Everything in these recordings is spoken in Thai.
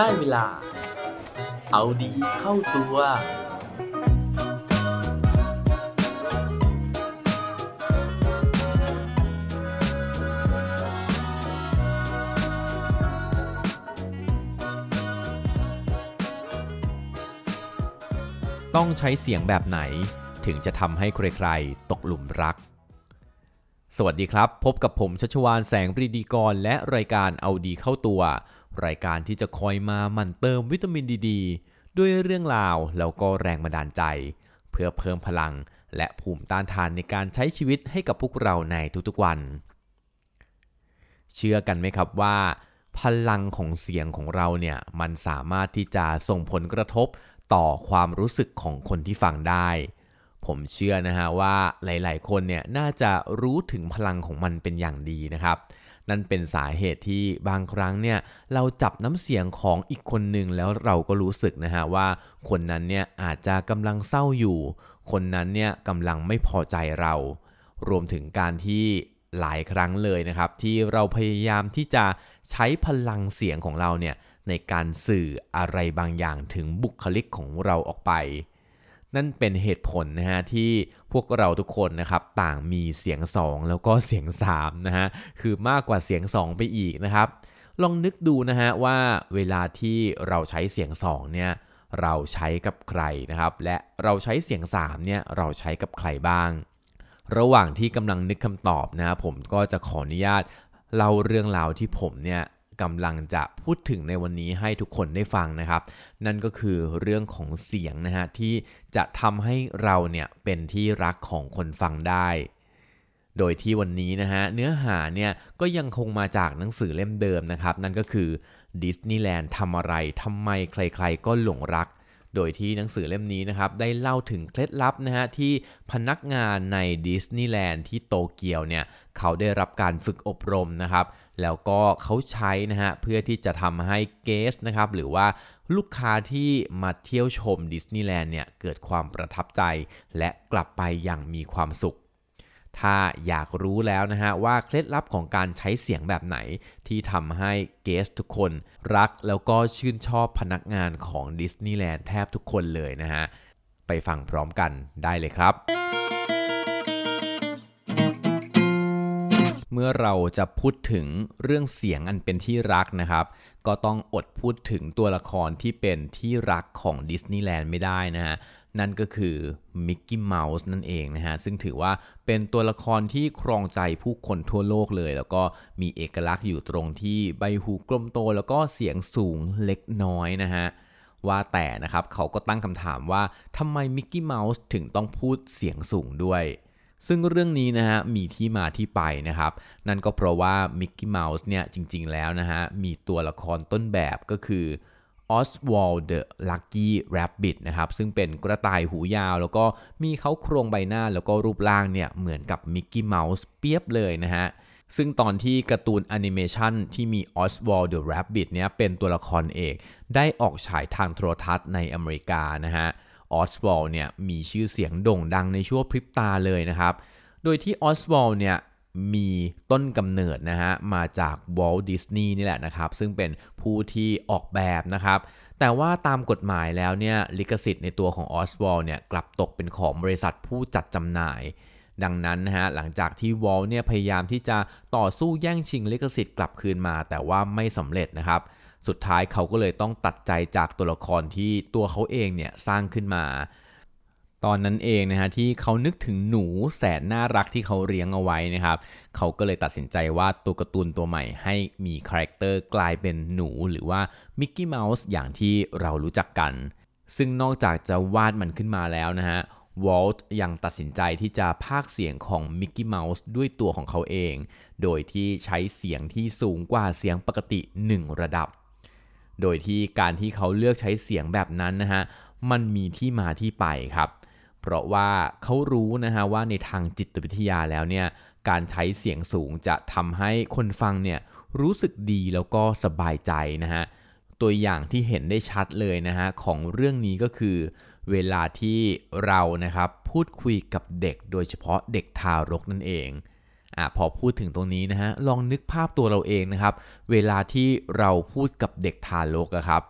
ได้เวลาเอาดีเข้าตัวต้องใช้เสียงแบบไหนถึงจะทำให้ใครๆตกหลุมรักสวัสดีครับพบกับผมชัชวาลแสงปรีดีกรและรายการเอาดีเข้าตัวรายการที่จะคอยมาหมั่นเติมวิตามินดีดีด้วยเรื่องราวแล้วก็แรงบันดาลใจเพื่อเพิ่มพลังและภูมิต้านทานในการใช้ชีวิตให้กับพวกเราในทุกๆวันเชื่อกันไหมครับว่าพลังของเสียงของเราเนี่ยมันสามารถที่จะส่งผลกระทบต่อความรู้สึกของคนที่ฟังได้ผมเชื่อนะฮะว่าหลายๆคนเนี่ยน่าจะรู้ถึงพลังของมันเป็นอย่างดีนะครับนั่นเป็นสาเหตุที่บางครั้งเนี่ยเราจับน้ำเสียงของอีกคนนึงแล้วเราก็รู้สึกนะฮะว่าคนนั้นเนี่ยอาจจะกำลังเศร้าอยู่คนนั้นเนี่ยกำลังไม่พอใจเรารวมถึงการที่หลายครั้งเลยนะครับที่เราพยายามที่จะใช้พลังเสียงของเราเนี่ยในการสื่ออะไรบางอย่างถึงบุคลิกของเราออกไปนั่นเป็นเหตุผลนะฮะที่พวกเราทุกคนนะครับต่างมีเสียง2แล้วก็เสียง3นะฮะคือมากกว่าเสียง2ไปอีกนะครับลองนึกดูนะฮะว่าเวลาที่เราใช้เสียง2เนี่ยเราใช้กับใครนะครับและเราใช้เสียง3เนี่ยเราใช้กับใครบ้างระหว่างที่กำลังนึกคำตอบนะฮะผมก็จะขออนุญาตเล่าเรื่องราวที่ผมเนี่ยกำลังจะพูดถึงในวันนี้ให้ทุกคนได้ฟังนะครับนั่นก็คือเรื่องของเสียงนะฮะที่จะทำให้เราเนี่ยเป็นที่รักของคนฟังได้โดยที่วันนี้นะฮะเนื้อหาเนี่ยก็ยังคงมาจากหนังสือเล่มเดิมนะครับนั่นก็คือดิสนีย์แลนด์ทำอะไรทำไมใครๆก็หลงรักโดยที่หนังสือเล่มนี้นะครับได้เล่าถึงเคล็ดลับนะฮะที่พนักงานในดิสนีย์แลนด์ที่โตเกียวเนี่ยเขาได้รับการฝึกอบรมนะครับแล้วก็เขาใช้นะฮะเพื่อที่จะทำให้เกสนะครับหรือว่าลูกค้าที่มาเที่ยวชมดิสนีย์แลนด์เนี่ยเกิดความประทับใจและกลับไปอย่างมีความสุขถ้าอยากรู้แล้วนะฮะว่าเคล็ดลับของการใช้เสียงแบบไหนที่ทำให้เกสทุกคนรักแล้วก็ชื่นชอบพนักงานของดิสนีย์แลนด์แทบทุกคนเลยนะฮะไปฟังพร้อมกันได้เลยครับเมื่อเราจะพูดถึงเรื่องเสียงอันเป็นที่รักนะครับก็ต้องอดพูดถึงตัวละครที่เป็นที่รักของดิสนีย์แลนด์ไม่ได้นะฮะนั่นก็คือมิกกี้เมาส์นั่นเองนะฮะซึ่งถือว่าเป็นตัวละครที่ครองใจผู้คนทั่วโลกเลยแล้วก็มีเอกลักษณ์อยู่ตรงที่ใบหูกลมโตแล้วก็เสียงสูงเล็กน้อยนะฮะว่าแต่นะครับเขาก็ตั้งคำถามว่าทำไมมิกกี้เมาส์ถึงต้องพูดเสียงสูงด้วยซึ่งเรื่องนี้นะฮะมีที่มาที่ไปนะครับนั่นก็เพราะว่ามิกกี้เมาส์เนี่ยจริงๆแล้วนะฮะมีตัวละครต้นแบบก็คือ Oswald the Lucky Rabbit นะครับซึ่งเป็นกระต่ายหูยาวแล้วก็มีเขาโครงใบหน้าแล้วก็รูปร่างเนี่ยเหมือนกับมิกกี้เมาส์เปียบเลยนะฮะซึ่งตอนที่การ์ตูนแอนิเมชันที่มี Oswald the Rabbit เนี่ยเป็นตัวละครเอกได้ออกฉายทางโทรทัศน์ในอเมริกานะฮะOswald เนี่ยมีชื่อเสียงโด่งดังในชั่วพริบตาเลยนะครับโดยที่ Oswald เนี่ยมีต้นกำเนิดนะฮะมาจาก Walt Disney นี่แหละนะครับซึ่งเป็นผู้ที่ออกแบบนะครับแต่ว่าตามกฎหมายแล้วเนี่ยลิขสิทธิ์ในตัวของ Oswald เนี่ยกลับตกเป็นของบริษัทผู้จัดจำหน่ายดังนั้นนะฮะหลังจากที่ Walt เนี่ยพยายามที่จะต่อสู้แย่งชิงลิขสิทธิ์กลับคืนมาแต่ว่าไม่สำเร็จนะครับสุดท้ายเขาก็เลยต้องตัดใจจากตัวละครที่ตัวเขาเองเนี่ยสร้างขึ้นมาตอนนั้นเองนะฮะที่เขานึกถึงหนูแสนน่ารักที่เขาเลี้ยงเอาไว้นะครับเขาก็เลยตัดสินใจวาดตัวการ์ตูนตัวใหม่ให้มีคาแรคเตอร์กลายเป็นหนูหรือว่ามิกกี้เมาส์อย่างที่เรารู้จักกันซึ่งนอกจากจะวาดมันขึ้นมาแล้วนะฮะWalt ยังตัดสินใจที่จะพากย์เสียงของ Mickey Mouse ด้วยตัวของเขาเองโดยที่ใช้เสียงที่สูงกว่าเสียงปกติ1ระดับโดยที่การที่เขาเลือกใช้เสียงแบบนั้นนะฮะมันมีที่มาที่ไปครับเพราะว่าเขารู้นะฮะว่าในทางจิตวิทยาแล้วเนี่ยการใช้เสียงสูงจะทำให้คนฟังเนี่ยรู้สึกดีแล้วก็สบายใจนะฮะตัวอย่างที่เห็นได้ชัดเลยนะฮะของเรื่องนี้ก็คือเวลาที่เรานะครับพูดคุยกับเด็กโดยเฉพาะเด็กทารกนั่นเอง พอพูดถึงตรงนี้นะฮะลองนึกภาพตัวเราเองนะครับเวลาที่เราพูดกับเด็กทารกครับ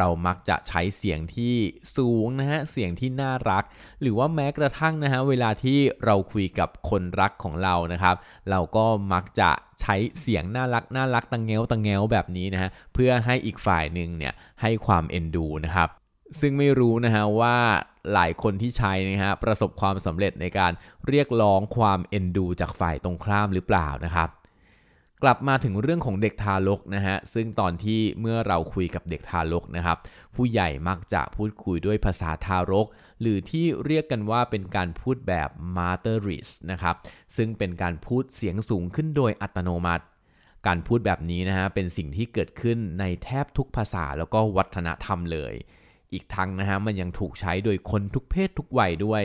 เรามักจะใช้เสียงที่สูงนะฮะเสียงที่น่ารักหรือว่าแม้กระทั่งนะฮะเวลาที่เราคุยกับคนรักของเรานะครับเราก็มักจะใช้เสียงน่ารักน่ารักตังเง้วตังเง้วแบบนี้นะฮะเพื่อให้อีกฝ่ายหนึ่งเนี่ยให้ความเอ็นดูนะครับซึ่งไม่รู้นะฮะว่าหลายคนที่ใช้นะฮะประสบความสำเร็จในการเรียกร้องความเอ็นดูจากฝ่ายตรงข้ามหรือเปล่านะครับกลับมาถึงเรื่องของเด็กทารกนะฮะซึ่งตอนที่เมื่อเราคุยกับเด็กทารกนะครับผู้ใหญ่มักจะพูดคุยด้วยภาษาทารกหรือที่เรียกกันว่าเป็นการพูดแบบ Motherese นะครับซึ่งเป็นการพูดเสียงสูงขึ้นโดยอัตโนมัติการพูดแบบนี้นะฮะเป็นสิ่งที่เกิดขึ้นในแทบทุกภาษาแล้วก็วัฒนธรรมเลยอีกทั้งนะฮะมันยังถูกใช้โดยคนทุกเพศทุกวัยด้วย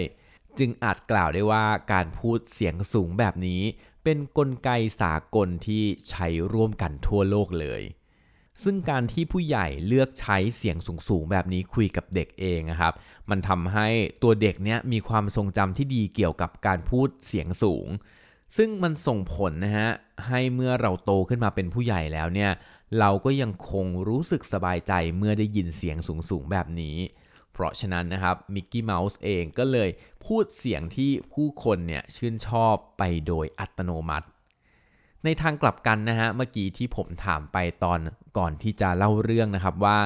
จึงอาจกล่าวได้ว่าการพูดเสียงสูงแบบนี้เป็นกลไกสากลที่ใช้ร่วมกันทั่วโลกเลยซึ่งการที่ผู้ใหญ่เลือกใช้เสียงสูงๆแบบนี้คุยกับเด็กเองนะครับมันทำให้ตัวเด็กเนี้ยมีความทรงจำที่ดีเกี่ยวกับการพูดเสียงสูงซึ่งมันส่งผลนะฮะให้เมื่อเราโตขึ้นมาเป็นผู้ใหญ่แล้วเนี่ยเราก็ยังคงรู้สึกสบายใจเมื่อได้ยินเสียงสูงๆแบบนี้เพราะฉะนั้นนะครับมิกกี้เมาส์เองก็เลยพูดเสียงที่ผู้คนเนี่ยชื่นชอบไปโดยอัตโนมัติในทางกลับกันนะฮะเมื่อกี้ที่ผมถามไปตอนก่อนที่จะเล่าเรื่องนะครับว่า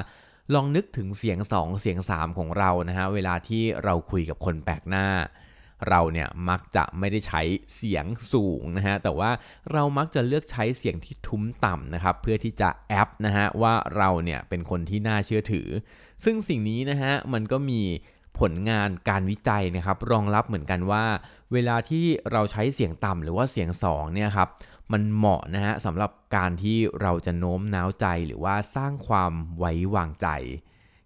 ลองนึกถึงเสียง2เสียง3ของเรานะฮะเวลาที่เราคุยกับคนแปลกหน้าเราเนี่ยมักจะไม่ได้ใช้เสียงสูงนะฮะแต่ว่าเรามักจะเลือกใช้เสียงที่ทุ้มต่ำนะครับเพื่อที่จะแอปนะฮะว่าเราเนี่ยเป็นคนที่น่าเชื่อถือซึ่งสิ่งนี้นะฮะมันก็มีผลงานการวิจัยนะครับรองรับเหมือนกันว่าเวลาที่เราใช้เสียงต่ำหรือว่าเสียงสองเนี่ยครับมันเหมาะนะฮะสำหรับการที่เราจะโน้มน้าวใจหรือว่าสร้างความไว้วางใจ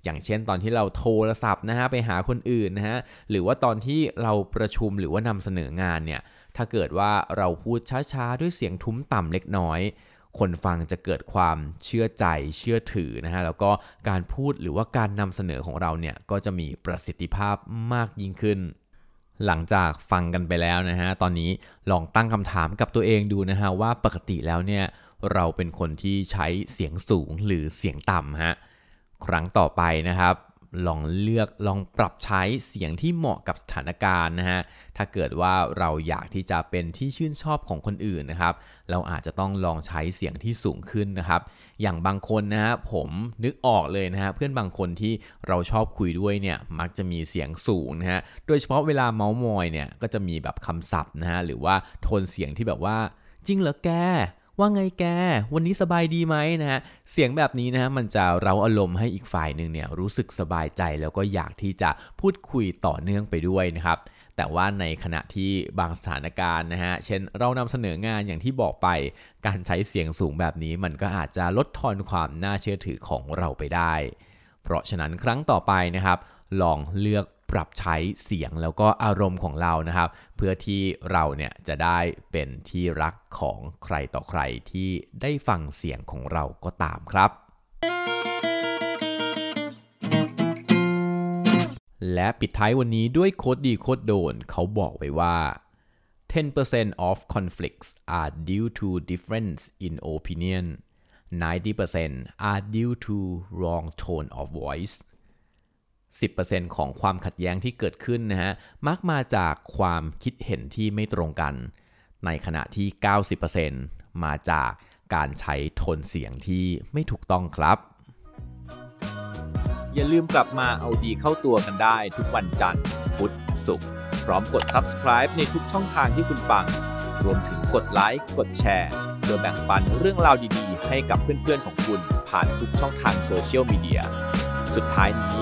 อย่างเช่นตอนที่เราโทรศัพท์นะฮะไปหาคนอื่นนะฮะหรือว่าตอนที่เราประชุมหรือว่านำเสนองานเนี่ยถ้าเกิดว่าเราพูดช้าๆด้วยเสียงทุ้มต่ำเล็กน้อยคนฟังจะเกิดความเชื่อใจเชื่อถือนะฮะแล้วก็การพูดหรือว่าการนำเสนอของเราเนี่ยก็จะมีประสิทธิภาพมากยิ่งขึ้นหลังจากฟังกันไปแล้วนะฮะตอนนี้ลองตั้งคำถามกับตัวเองดูนะฮะว่าปกติแล้วเนี่ยเราเป็นคนที่ใช้เสียงสูงหรือเสียงต่ำฮะครั้งต่อไปนะครับลองปรับใช้เสียงที่เหมาะกับสถานการณ์นะฮะถ้าเกิดว่าเราอยากที่จะเป็นที่ชื่นชอบของคนอื่นนะครับเราอาจจะต้องลองใช้เสียงที่สูงขึ้นนะครับอย่างบางคนนะฮะผมนึกออกเลยนะฮะเพื่อนบางคนที่เราชอบคุยด้วยเนี่ยมักจะมีเสียงสูงนะฮะโดยเฉพาะเวลาเม้ามอยเนี่ยก็จะมีแบบคำศัพท์นะฮะหรือว่าโทนเสียงที่แบบว่าจริงเหรอแกว่าไงแกวันนี้สบายดีไหมนะฮะเสียงแบบนี้นะฮะมันจะเร้าอารมณ์ให้อีกฝ่ายหนึ่งเนี่ยรู้สึกสบายใจแล้วก็อยากที่จะพูดคุยต่อเนื่องไปด้วยนะครับแต่ว่าในขณะที่บางสถานการณ์นะฮะเช่นเรานำเสนองานอย่างที่บอกไปการใช้เสียงสูงแบบนี้มันก็อาจจะลดทอนความน่าเชื่อถือของเราไปได้เพราะฉะนั้นครั้งต่อไปนะครับลองเลือกปรับใช้เสียงแล้วก็อารมณ์ของเรานะครับเพื่อที่เราเนี่ยจะได้เป็นที่รักของใครต่อใครที่ได้ฟังเสียงของเราก็ตามครับและปิดท้ายวันนี้ด้วยโคตรดีโคตรโดนเขาบอกไว้ว่า 10% of conflicts are due to difference in opinion 90% are due to wrong tone of voice10% ของความขัดแย้งที่เกิดขึ้นนะฮะมักมาจากความคิดเห็นที่ไม่ตรงกันในขณะที่ 90% มาจากการใช้โทนเสียงที่ไม่ถูกต้องครับอย่าลืมกลับมาเอาดีเข้าตัวกันได้ทุกวันจันทร์พุธศุกร์พร้อมกด Subscribe ในทุกช่องทางที่คุณฟังรวมถึงกดไลค์กดแชร์เพื่อแบ่งปันเรื่องราวดีๆให้กับเพื่อนๆของคุณผ่านทุกช่องทางโซเชียลมีเดียสุดท้ายนี้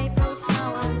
บ